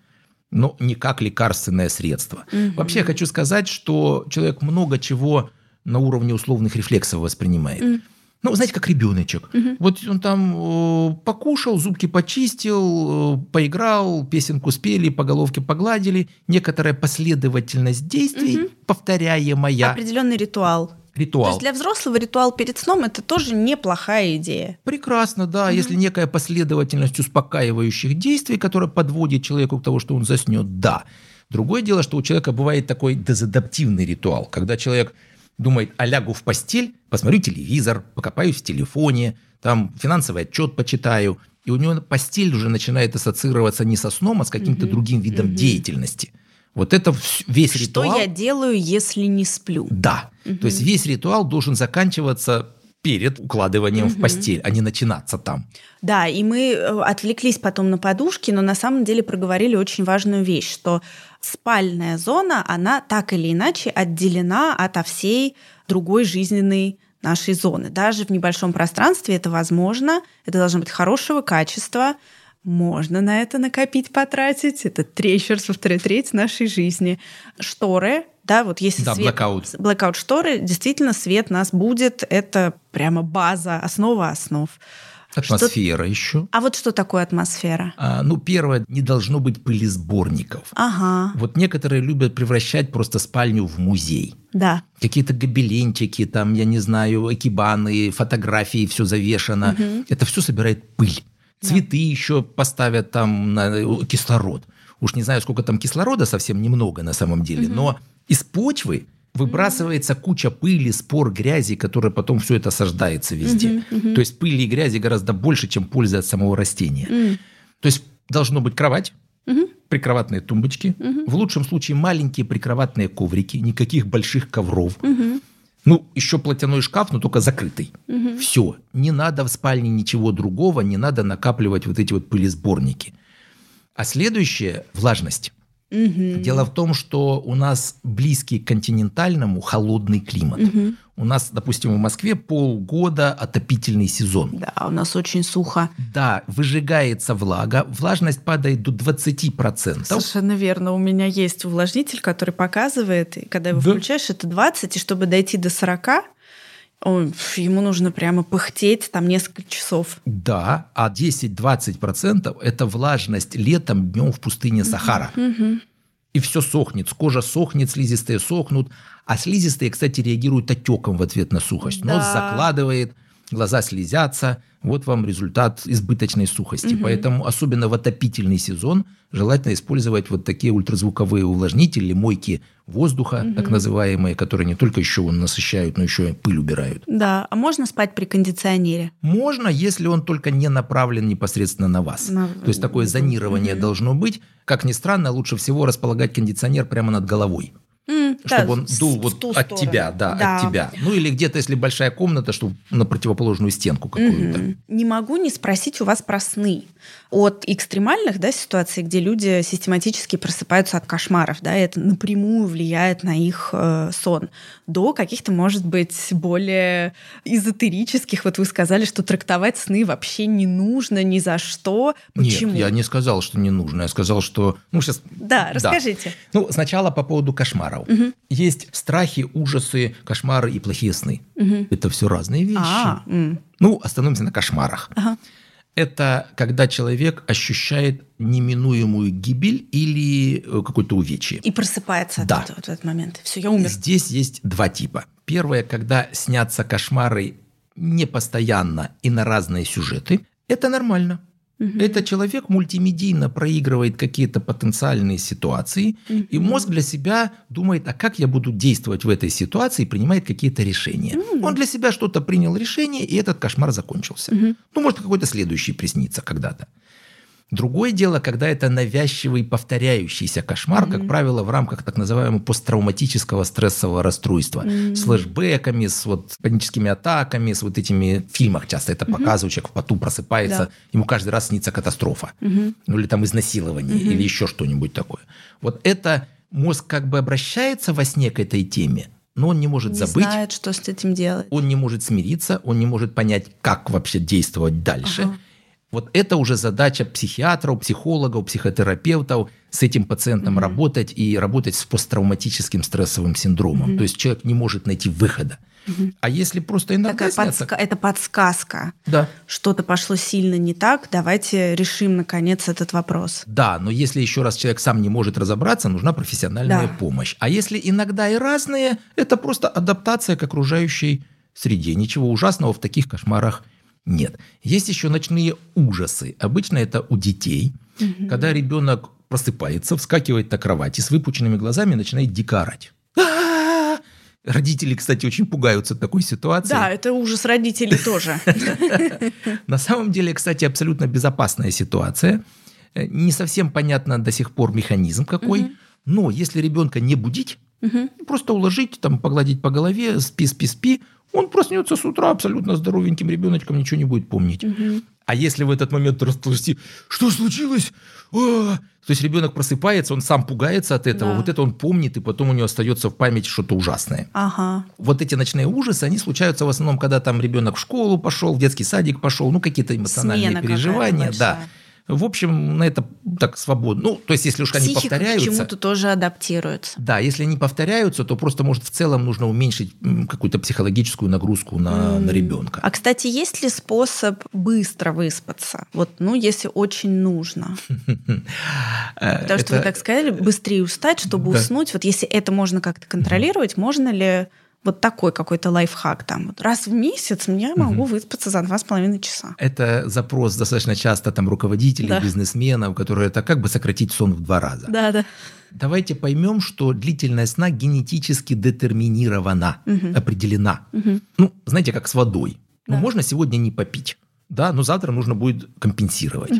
но не как лекарственное средство. Вообще, я хочу сказать, что человек много чего на уровне условных рефлексов воспринимает. Ну, знаете, как ребеночек. Вот он там покушал, зубки почистил, поиграл, песенку спели, по головке погладили. Некоторая последовательность действий, повторяемая. Определенный ритуал. То есть для взрослого ритуал перед сном – это тоже неплохая идея. Прекрасно, да. Если некая последовательность успокаивающих действий, которая подводит человека к тому, что он заснет, да. Другое дело, что у человека бывает такой дезадаптивный ритуал, когда человек думает, а лягу в постель, посмотрю телевизор, покопаюсь в телефоне, там финансовый отчет почитаю. И у него постель уже начинает ассоциироваться не со сном, а с каким-то другим видом деятельности. Вот это весь ритуал. Что я делаю, если не сплю? Да. То есть весь ритуал должен заканчиваться перед укладыванием в постель, а не начинаться там. Да, и мы отвлеклись потом на подушки, но на самом деле проговорили очень важную вещь, что спальная зона, она так или иначе отделена ото всей другой жизненной нашей зоны. Даже в небольшом пространстве это возможно, это должно быть хорошего качества, можно на это накопить, потратить. Это треть нашей жизни. Шторы, да, вот если да, свет... Блэкаут шторы, действительно, свет нас будет. Это прямо база, основа основ. Атмосфера еще. А вот что такое атмосфера? Ну, первое, не должно быть пылесборников. Вот некоторые любят превращать просто спальню в музей. Да. Какие-то гобеленчики, там, я не знаю, экибаны, фотографии, все завешено. Это все собирает пыль. Цветы еще поставят там на кислород. Уж не знаю, сколько там кислорода, совсем немного на самом деле, но из почвы выбрасывается куча пыли, спор, грязи, которая потом все это осаждается везде. То есть пыли и грязи гораздо больше, чем пользы от самого растения. То есть должна быть кровать, прикроватные тумбочки, в лучшем случае маленькие прикроватные коврики, никаких больших ковров. Ну, еще платяной шкаф, но только закрытый. Все. Не надо в спальне ничего другого, не надо накапливать вот эти вот пылесборники. А следующее – влажность. Дело в том, что у нас близкий к континентальному холодный климат. У нас, допустим, в Москве полгода отопительный сезон. Да, у нас очень сухо. Да, выжигается влага, влажность падает до 20%. Совершенно верно. У меня есть увлажнитель, который показывает, и когда его включаешь, это 20, и чтобы дойти до 40... Ой, ему нужно прямо пыхтеть там несколько часов. Да, а 10-20% это влажность летом днем в пустыне Сахара. И все сохнет, кожа сохнет, слизистые сохнут. А слизистые, кстати, реагируют отеком в ответ на сухость. Да. Нос закладывает, глаза слезятся. Вот вам результат избыточной сухости. Угу. Поэтому особенно в отопительный сезон желательно использовать вот такие ультразвуковые увлажнители, мойки воздуха, угу. так называемые, которые не только еще насыщают, но еще и пыль убирают. Да, а можно спать при кондиционере? Можно, если он только не направлен непосредственно на вас. То есть такое зонирование угу. должно быть. Как ни странно, лучше всего располагать кондиционер прямо над головой. Чтобы он дул вот от тебя, да, от тебя. Ну или где-то, если большая комната, чтобы на противоположную стенку какую-то. Угу. Не могу не спросить у вас про сны. От экстремальных ситуаций, где люди систематически просыпаются от кошмаров, да, и это напрямую влияет на их сон, до каких-то, может быть, более эзотерических. Вот вы сказали, что трактовать сны вообще не нужно ни за что. Почему? Нет, я не сказал, что не нужно. Я сказал, что... Да, расскажите. Да. Сначала по поводу кошмаров. Угу. Есть страхи, ужасы, кошмары и плохие сны. Угу. Это все разные вещи. Остановимся на кошмарах. Ага. Это когда человек ощущает неминуемую гибель или какое-то увечье. И просыпается от этого в этот момент. Все, я умер. Здесь есть два типа. Первое, когда снятся кошмары непостоянно и на разные сюжеты, это нормально. Угу. Это человек мультимедийно проигрывает какие-то потенциальные ситуации, угу. и мозг для себя думает, а как я буду действовать в этой ситуации, и принимает какие-то решения. Угу. Он для себя что-то принял решение, и этот кошмар закончился. Угу. Может, какой-то следующий приснится когда-то. Другое дело, когда это навязчивый повторяющийся кошмар, mm-hmm. как правило, в рамках так называемого посттравматического стрессового расстройства, mm-hmm. с флешбэками, с паническими атаками, с этими в фильмах часто это mm-hmm. показывают, человек в поту просыпается, ему каждый раз снится катастрофа, mm-hmm. Или там изнасилование, mm-hmm. или еще что-нибудь такое. Это мозг обращается во сне к этой теме, но он не может забыть. Не знает, что с этим делать. Он не может смириться, он не может понять, как вообще действовать дальше. Ага. Это уже задача психиатров, психологов, психотерапевтов с этим пациентом mm-hmm. работать и работать с посттравматическим стрессовым синдромом. Mm-hmm. То есть человек не может найти выхода. Mm-hmm. А если просто иногда это подсказка. Да. Что-то пошло сильно не так, давайте решим, наконец, этот вопрос. Да, но если еще раз человек сам не может разобраться, нужна профессиональная помощь. А если иногда и разные, это просто адаптация к окружающей среде. Ничего ужасного в таких кошмарах нет. Есть еще ночные ужасы. Обычно это у детей, угу. когда ребенок просыпается, вскакивает на кровати с выпученными глазами и начинает дико орать. Родители, кстати, очень пугаются такой ситуации. Да, это ужас родителей тоже. На самом деле, кстати, абсолютно безопасная ситуация. Не совсем понятно до сих пор механизм какой. Но если ребенка не будить, просто уложить, погладить по голове, спи, он проснется с утра абсолютно здоровеньким ребеночком, ничего не будет помнить. Угу. А если в этот момент расплести, что случилось? То есть ребенок просыпается, он сам пугается от этого, это он помнит, и потом у него остается в памяти что-то ужасное. Ага. Эти ночные ужасы, они случаются в основном, когда ребенок в школу пошел, в детский садик пошел, какие-то эмоциональные смена переживания. Да. В общем, на это так свободно. То есть, если уж психика они повторяются... Психика к чему-то тоже адаптируется. Да, если они повторяются, то просто, может, в целом нужно уменьшить какую-то психологическую нагрузку на ребенка. А, кстати, есть ли способ быстро выспаться? Если очень нужно. Потому что вы так сказали, быстрее устать, чтобы уснуть. Если это можно как-то контролировать, можно ли... Такой какой-то лайфхак раз в месяц я могу выспаться за 2,5 часа. Это запрос достаточно часто руководителей, бизнесменов, которые как бы сократить сон в 2 раза. Да. Давайте поймем, что длительность сна генетически детерминирована, определена. Знаете, как с водой. Да. Можно сегодня не попить, но завтра нужно будет компенсировать.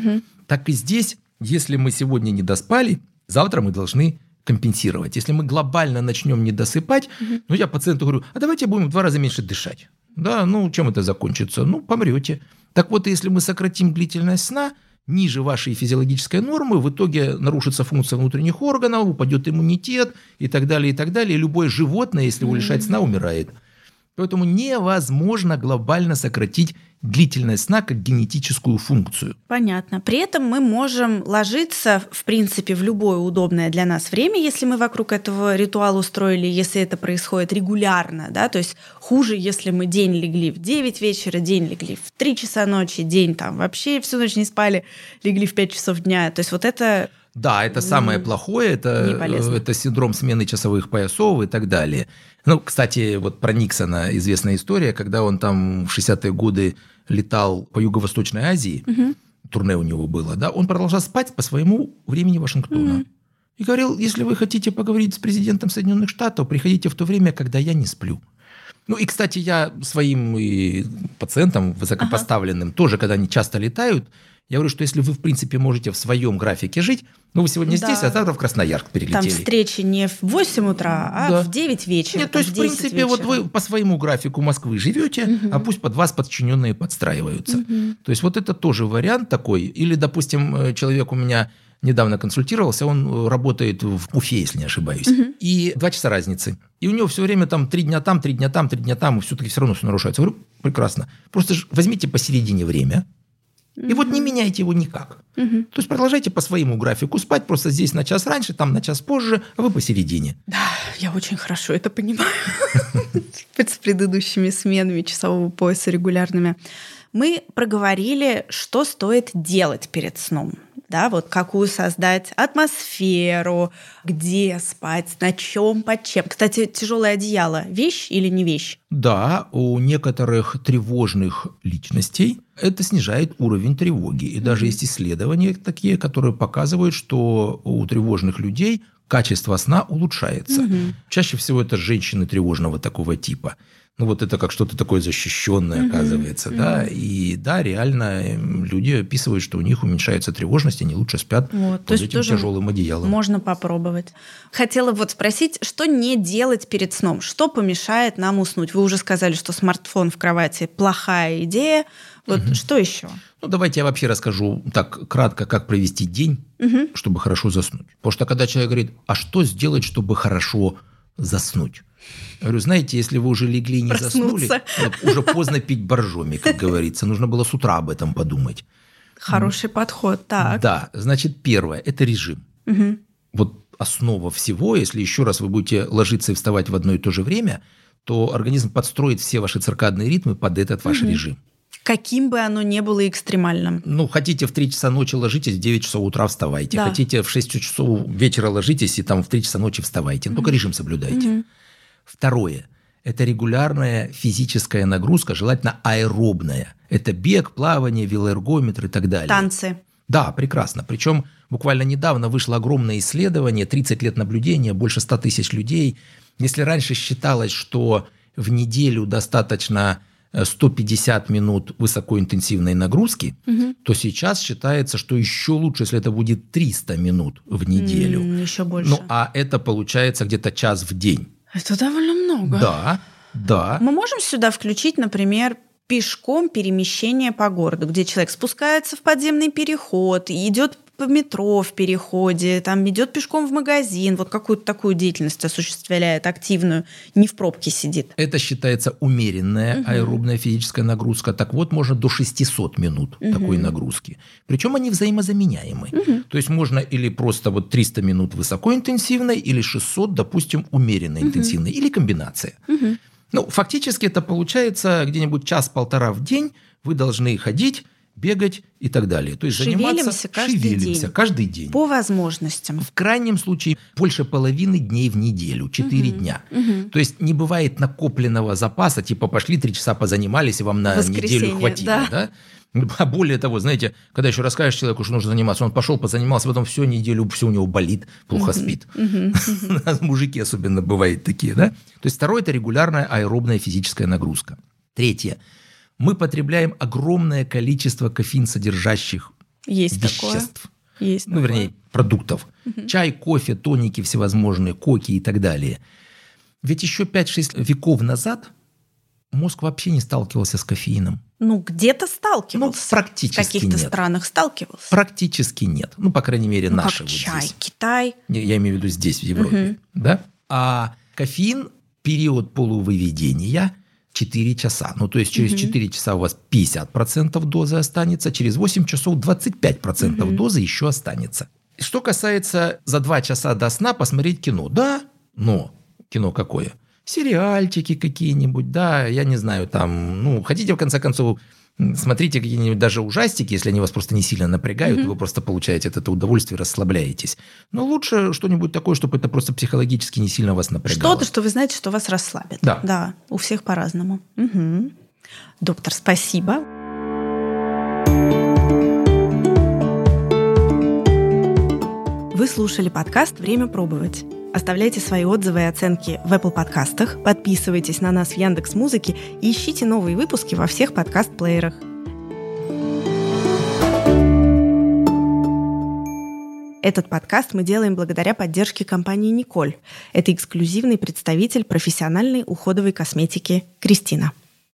Так и здесь, если мы сегодня не доспали, завтра мы должны компенсировать. Если мы глобально начнем не досыпать, я пациенту говорю, а давайте будем в 2 раза меньше дышать. Да, чем это закончится? Помрете. Так если мы сократим длительность сна ниже вашей физиологической нормы, в итоге нарушится функция внутренних органов, упадет иммунитет и так далее. И любое животное, если его лишать сна, умирает. Поэтому невозможно глобально сократить длительность сна как генетическую функцию. Понятно. При этом мы можем ложиться, в принципе, в любое удобное для нас время, если мы вокруг этого ритуала устроили, если это происходит регулярно. Да? То есть хуже, если мы день легли в 9 вечера, день легли в 3 часа ночи, день вообще всю ночь не спали, легли в 5 часов дня. То есть это... Да, это самое плохое, это синдром смены часовых поясов и так далее. Ну, кстати, вот про Никсона известная история, когда он там в 60-е годы летал по Юго-Восточной Азии, турне у него было, да, он продолжал спать по своему времени Вашингтона. И говорил, если вы хотите поговорить с президентом Соединенных Штатов, приходите в то время, когда я не сплю. Ну, и, кстати, я своим и пациентам высокопоставленным тоже, когда они часто летают, я говорю, что если вы, в принципе, можете в своем графике жить, ну, вы сегодня здесь, а завтра в Красноярск перелетели. Там встречи не в 8 утра, а в 9 вечера. Нет, то есть, в принципе, вечера. Вот вы по своему графику Москвы живете, а пусть под вас подчиненные подстраиваются. То есть, вот это тоже вариант такой. Или, допустим, человек у меня недавно консультировался, он работает в Уфе, если не ошибаюсь, и 2 часа разницы. И у него все время там 3 дня там, 3 дня там, 3 дня там, и все-таки все равно все нарушается. Я говорю, прекрасно. Просто возьмите посередине время, и вот не меняйте его никак. То есть продолжайте по своему графику спать, просто здесь на час раньше, там на час позже, а вы посередине. Да, я очень хорошо это понимаю. С предыдущими сменами часового пояса регулярными. Мы проговорили, что стоит делать перед сном. Да, вот какую создать атмосферу, где спать, на чем, под чем. Кстати, тяжелое одеяло – вещь или не вещь? Да, у некоторых тревожных личностей это снижает уровень тревоги. И даже есть исследования такие, которые показывают, что у тревожных людей качество сна улучшается. Чаще всего это женщины тревожного такого типа. Ну, вот это как что-то такое защищенное, оказывается, да. И да, реально люди описывают, что у них уменьшается тревожность, они лучше спят вот, под этим тяжелым одеялом. Можно попробовать. Хотела вот спросить, что не делать перед сном? Что помешает нам уснуть? Вы уже сказали, что смартфон в кровати – плохая идея. Вот что еще? Ну, давайте я вообще расскажу так кратко, как провести день, чтобы хорошо заснуть. Потому что когда человек говорит, а что сделать, чтобы хорошо заснуть? Я говорю, знаете, если вы уже легли и не заснули, вот уже поздно пить боржоми, как говорится. Нужно было с утра об этом подумать. Хороший подход, так. Да, значит, первое – это режим. Вот основа всего, если еще раз вы будете ложиться и вставать в одно и то же время, то организм подстроит все ваши циркадные ритмы под этот ваш режим. Каким бы оно ни было экстремальным. Ну, хотите в 3 часа ночи ложитесь, в 9 часов утра вставайте. Да. Хотите в 6 часов вечера ложитесь и там в 3 часа ночи вставайте. Только режим соблюдайте. Второе – это регулярная физическая нагрузка, желательно аэробная. Это бег, плавание, велоэргометр и так далее. Танцы. Да, прекрасно. Причем буквально недавно вышло огромное исследование, 30 лет наблюдения, больше 100 тысяч людей. Если раньше считалось, что в неделю достаточно 150 минут высокоинтенсивной нагрузки, то сейчас считается, что еще лучше, если это будет 300 минут в неделю. Еще больше. Ну, а это получается где-то час в день. Это довольно много. Да, да. Мы можем сюда включить, например, пешком перемещение по городу, где человек спускается в подземный переход, идет по метро в переходе, там идет пешком в магазин, вот какую-то такую деятельность осуществляет активную, не в пробке сидит. Это считается умеренная аэробная физическая нагрузка. Так вот, можно до 600 минут такой нагрузки. Причем они взаимозаменяемы. То есть можно или просто вот 300 минут высокоинтенсивной, или 600, допустим, умеренно интенсивной, или комбинация. Ну, фактически это получается где-нибудь час-полтора в день вы должны ходить, бегать и так далее. То есть заниматься каждый день. По возможностям. В крайнем случае больше половины дней в неделю, 4 дня. То есть не бывает накопленного запаса, типа пошли 3 часа позанимались, и вам на неделю хватило. Да? А более того, знаете, когда еще расскажешь человеку, что нужно заниматься, он пошел, позанимался, потом всю неделю все у него болит, плохо спит. Мужики особенно бывают такие, да? То есть второе – это регулярная аэробная физическая нагрузка. Третье – мы потребляем огромное количество кофеинсодержащих веществ. Есть ну, вернее, продуктов. Чай, кофе, тоники всевозможные, коки и так далее. Ведь еще 5-6 веков назад мозг вообще не сталкивался с кофеином. Ну, где-то сталкивался. Ну, практически нет. В каких-то странах сталкивался. Практически нет. Ну, по крайней мере, ну, наши. Как вот чай, здесь. Китай. Я имею в виду здесь, в Европе. Да? А кофеин, период полувыведения – 4 часа. Ну, то есть, через 4 часа у вас 50% дозы останется, через 8 часов 25% дозы еще останется. Что касается за 2 часа до сна посмотреть кино. Да, но кино какое? Сериальчики какие-нибудь, да, я не знаю, там, ну, хотите, в конце концов, Смотрите какие-нибудь даже ужастики, если они вас просто не сильно напрягают, вы просто получаете от этого удовольствие, расслабляетесь. Но лучше что-нибудь такое, чтобы это просто психологически не сильно вас напрягало. Что-то, что вы знаете, что вас расслабит. Да. Да, у всех по-разному. Угу. Доктор, спасибо. Вы слушали подкаст «Время пробовать». Оставляйте свои отзывы и оценки в Apple подкастах, подписывайтесь на нас в Яндекс.Музыке и ищите новые выпуски во всех подкаст-плеерах. Этот подкаст мы делаем благодаря поддержке компании «Николь». Это эксклюзивный представитель профессиональной уходовой косметики «Кристина».